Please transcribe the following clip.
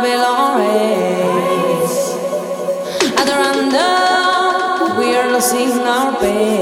Babylon reigns. At random, we are losing our pace.